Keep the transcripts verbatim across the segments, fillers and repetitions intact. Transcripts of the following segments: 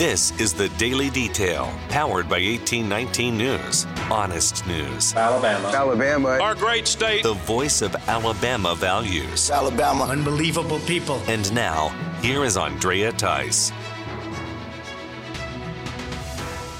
This is the Daily Detail, powered by eighteen nineteen News. Honest news. Alabama. Alabama. Our great state. The voice of Alabama values. Alabama. Unbelievable people. And now, here is Andrea Tice.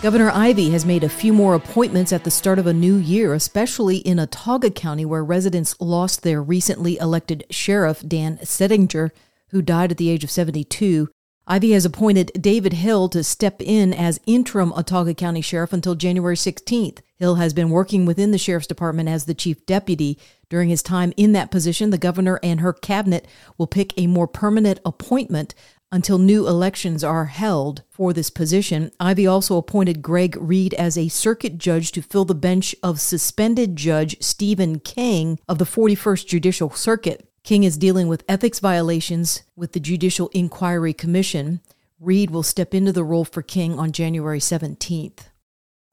Governor Ivey has made a few more appointments at the start of a new year, especially in Autauga County, where residents lost their recently elected sheriff, Dan Settinger, who died at the age of seventy-two. Ivey has appointed David Hill to step in as interim Autauga County Sheriff until January sixteenth. Hill has been working within the Sheriff's Department as the Chief Deputy. During his time in that position, the governor and her cabinet will pick a more permanent appointment until new elections are held for this position. Ivey also appointed Greg Reed as a circuit judge to fill the bench of suspended Judge Stephen King of the forty-first Judicial Circuit. King is dealing with ethics violations with the Judicial Inquiry Commission. Reed will step into the role for King on January seventeenth.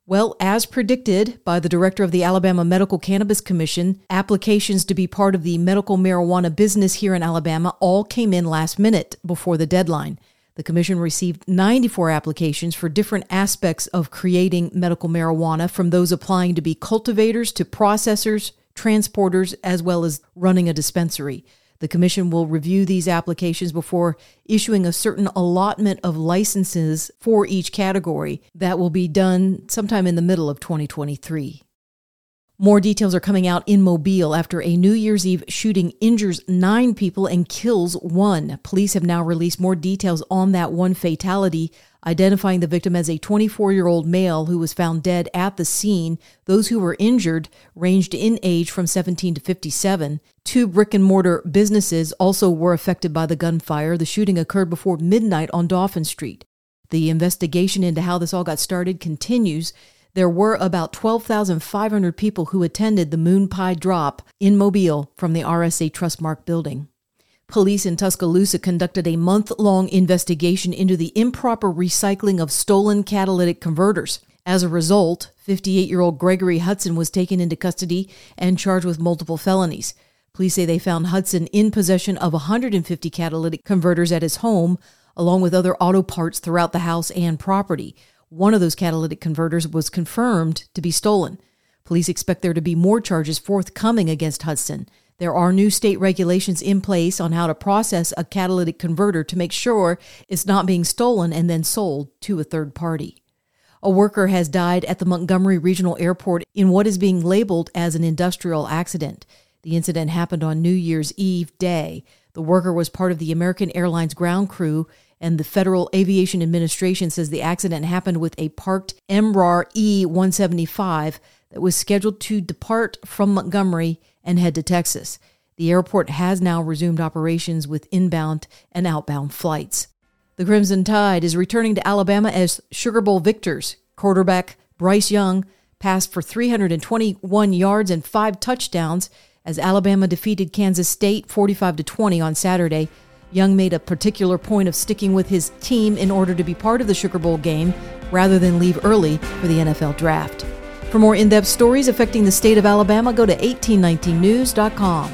Well, as predicted by the director of the Alabama Medical Cannabis Commission, applications to be part of the medical marijuana business here in Alabama all came in last minute before the deadline. The commission received ninety-four applications for different aspects of creating medical marijuana, from those applying to be cultivators to processors, transporters, as well as running a dispensary. The commission will review these applications before issuing a certain allotment of licenses for each category. That will be done sometime in the middle of twenty twenty-three. More details are coming out in Mobile after a New Year's Eve shooting injures nine people and kills one. Police have now released more details on that one fatality, identifying the victim as a twenty-four-year-old male who was found dead at the scene. Those who were injured ranged in age from seventeen to fifty-seven. Two brick-and-mortar businesses also were affected by the gunfire. The shooting occurred before midnight on Dauphin Street. The investigation into how this all got started continues. There were about twelve thousand five hundred people who attended the Moon Pie Drop in Mobile from the R S A Trustmark building. Police in Tuscaloosa conducted a month-long investigation into the improper recycling of stolen catalytic converters. As a result, fifty-eight-year-old Gregory Hudson was taken into custody and charged with multiple felonies. Police say they found Hudson in possession of one hundred fifty catalytic converters at his home, along with other auto parts throughout the house and property. One of those catalytic converters was confirmed to be stolen. Police expect there to be more charges forthcoming against Hudson. There are new state regulations in place on how to process a catalytic converter to make sure it's not being stolen and then sold to a third party. A worker has died at the Montgomery Regional Airport in what is being labeled as an industrial accident. The incident happened on New Year's Eve day. The worker was part of the American Airlines ground crew, and the Federal Aviation Administration says the accident happened with a parked Embraer E one seventy-five that was scheduled to depart from Montgomery and head to Texas. The airport has now resumed operations with inbound and outbound flights. The Crimson Tide is returning to Alabama as Sugar Bowl victors. Quarterback Bryce Young passed for three hundred twenty-one yards and five touchdowns as Alabama defeated Kansas State forty-five to twenty on Saturday. Young made a particular point of sticking with his team in order to be part of the Sugar Bowl game rather than leave early for the N F L draft. For more in-depth stories affecting the state of Alabama, go to eighteen nineteen news dot com.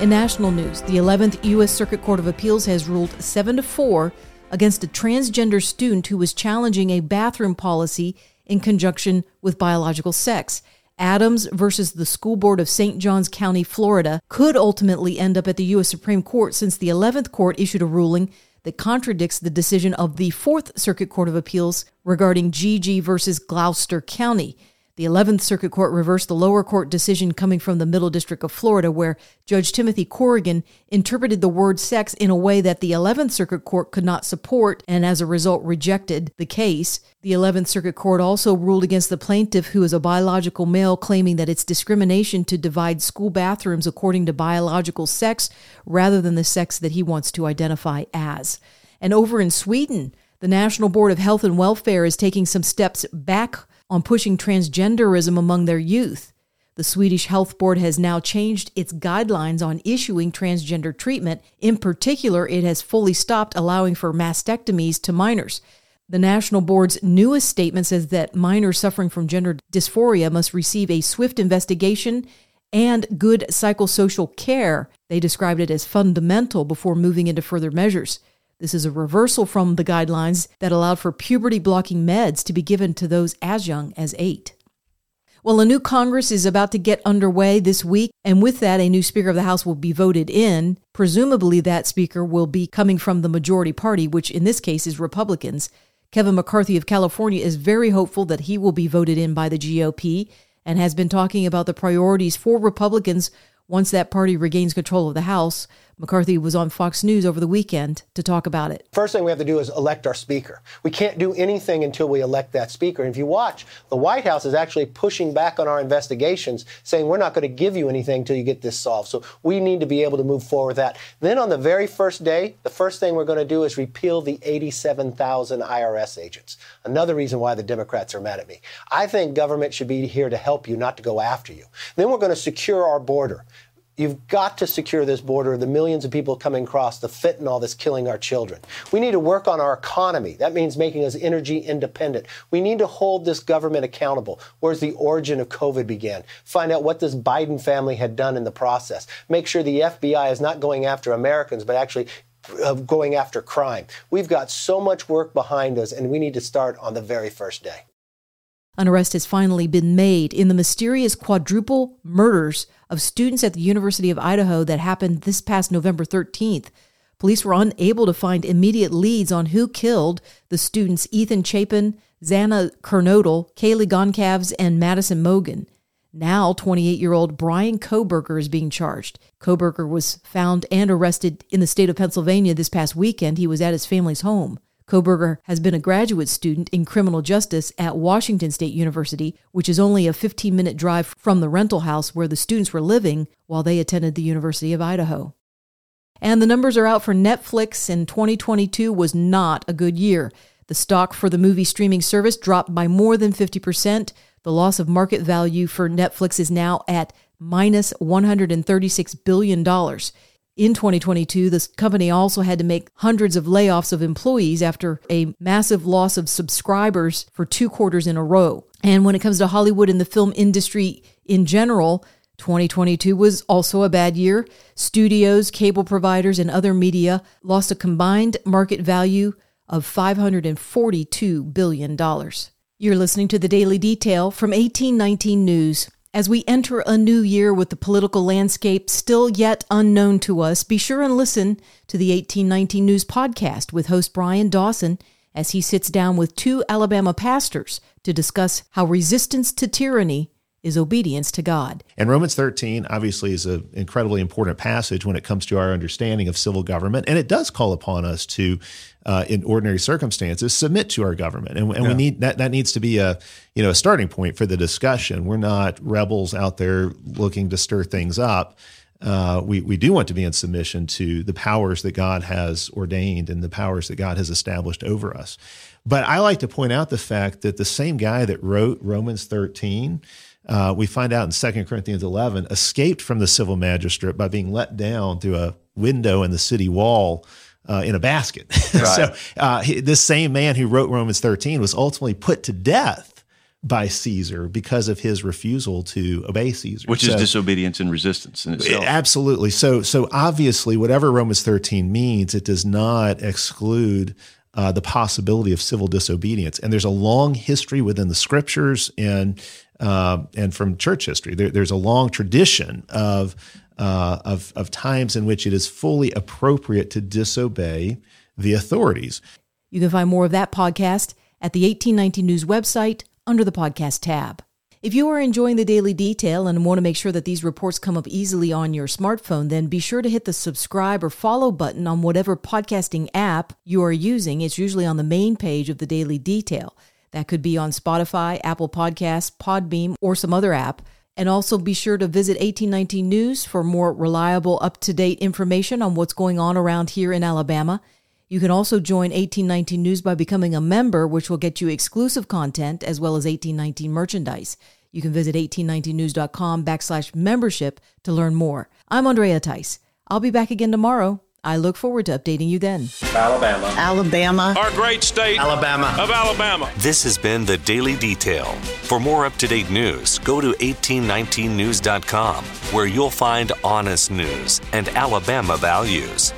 In national news, the eleventh U S Circuit Court of Appeals has ruled seven to four against a transgender student who was challenging a bathroom policy in conjunction with biological sex. Adams versus the School Board of Saint John's County, Florida, could ultimately end up at the U S Supreme Court, since the eleventh Court issued a ruling that contradicts the decision of the Fourth Circuit Court of Appeals regarding Gigi versus Gloucester County. The eleventh Circuit Court reversed the lower court decision coming from the Middle District of Florida, where Judge Timothy Corrigan interpreted the word sex in a way that the eleventh Circuit Court could not support, and as a result rejected the case. The eleventh Circuit Court also ruled against the plaintiff, who is a biological male, claiming that it's discrimination to divide school bathrooms according to biological sex rather than the sex that he wants to identify as. And over in Sweden, the National Board of Health and Welfare is taking some steps back on pushing transgenderism among their youth. The Swedish Health Board has now changed its guidelines on issuing transgender treatment. In particular, it has fully stopped allowing for mastectomies to minors. The National Board's newest statement says that minors suffering from gender dysphoria must receive a swift investigation and good psychosocial care. They described it as fundamental before moving into further measures. This is a reversal from the guidelines that allowed for puberty-blocking meds to be given to those as young as eight. Well, a new Congress is about to get underway this week, and with that, a new Speaker of the House will be voted in. Presumably, that Speaker will be coming from the majority party, which in this case is Republicans. Kevin McCarthy of California is very hopeful that he will be voted in by the G O P and has been talking about the priorities for Republicans once that party regains control of the House. McCarthy was on Fox News over the weekend to talk about it. First thing we have to do is elect our speaker. We can't do anything until we elect that speaker. And if you watch, the White House is actually pushing back on our investigations, saying we're not going to give you anything until you get this solved. So we need to be able to move forward with that. Then on the very first day, the first thing we're going to do is repeal the eighty-seven thousand I R S agents. Another reason why the Democrats are mad at me. I think government should be here to help you, not to go after you. Then we're going to secure our border. You've got to secure this border, the millions of people coming across, the fentanyl that's killing our children. We need to work on our economy. That means making us energy independent. We need to hold this government accountable. Where's the origin of COVID began? Find out what this Biden family had done in the process. Make sure the F B I is not going after Americans, but actually of going after crime. We've got so much work behind us, and we need to start on the very first day. An arrest has finally been made in the mysterious quadruple murders of students at the University of Idaho that happened this past November thirteenth. Police were unable to find immediate leads on who killed the students Ethan Chapin, Zanna Kernodle, Kaylee Goncalves, and Madison Mogan. Now, twenty-eight-year-old Brian Koberger is being charged. Koberger was found and arrested in the state of Pennsylvania this past weekend. He was at his family's home. Koberger has been a graduate student in criminal justice at Washington State University, which is only a fifteen-minute drive from the rental house where the students were living while they attended the University of Idaho. And the numbers are out for Netflix, and twenty twenty-two was not a good year. The stock for the movie streaming service dropped by more than fifty percent. The loss of market value for Netflix is now at minus one hundred thirty-six billion dollars. In twenty twenty-two, this company also had to make hundreds of layoffs of employees after a massive loss of subscribers for two quarters in a row. And when it comes to Hollywood and the film industry in general, twenty twenty-two was also a bad year. Studios, cable providers, and other media lost a combined market value of five hundred forty-two billion dollars. You're listening to The Daily Detail from eighteen nineteen News. As we enter a new year with the political landscape still yet unknown to us, be sure and listen to the eighteen nineteen News podcast with host Brian Dawson as he sits down with two Alabama pastors to discuss how resistance to tyranny is obedience to God. And Romans thirteen obviously is an incredibly important passage when it comes to our understanding of civil government, and it does call upon us to, uh, in ordinary circumstances, submit to our government, and, and yeah. we need that. That needs to be a you know a starting point for the discussion. We're not rebels out there looking to stir things up. Uh, we we do want to be in submission to the powers that God has ordained and the powers that God has established over us. But I like to point out the fact that the same guy that wrote Romans thirteen. Uh, we find out in Second Corinthians eleven, escaped from the civil magistrate by being let down through a window in the city wall uh, in a basket. Right. so uh, he, this same man who wrote Romans thirteen was ultimately put to death by Caesar because of his refusal to obey Caesar. Which so, is disobedience and resistance in itself. It, absolutely. So, so obviously, whatever Romans thirteen means, it does not exclude uh, the possibility of civil disobedience. And there's a long history within the scriptures and Uh, and from church history, there, there's a long tradition of, uh, of of times in which it is fully appropriate to disobey the authorities. You can find more of that podcast at the eighteen nineteen News website under the podcast tab. If you are enjoying The Daily Detail and want to make sure that these reports come up easily on your smartphone, then be sure to hit the subscribe or follow button on whatever podcasting app you are using. It's usually on the main page of The Daily Detail. That could be on Spotify, Apple Podcasts, Podbeam, or some other app. And also be sure to visit eighteen nineteen News for more reliable, up-to-date information on what's going on around here in Alabama. You can also join eighteen nineteen News by becoming a member, which will get you exclusive content as well as eighteen nineteen merchandise. You can visit eighteen nineteen news dot com backslash membership to learn more. I'm Andrea Tice. I'll be back again tomorrow. I look forward to updating you then. Alabama. Alabama. Our great state. Alabama. Of Alabama. This has been The Daily Detail. For more up-to-date news, go to eighteen nineteen news dot com, where you'll find honest news and Alabama values.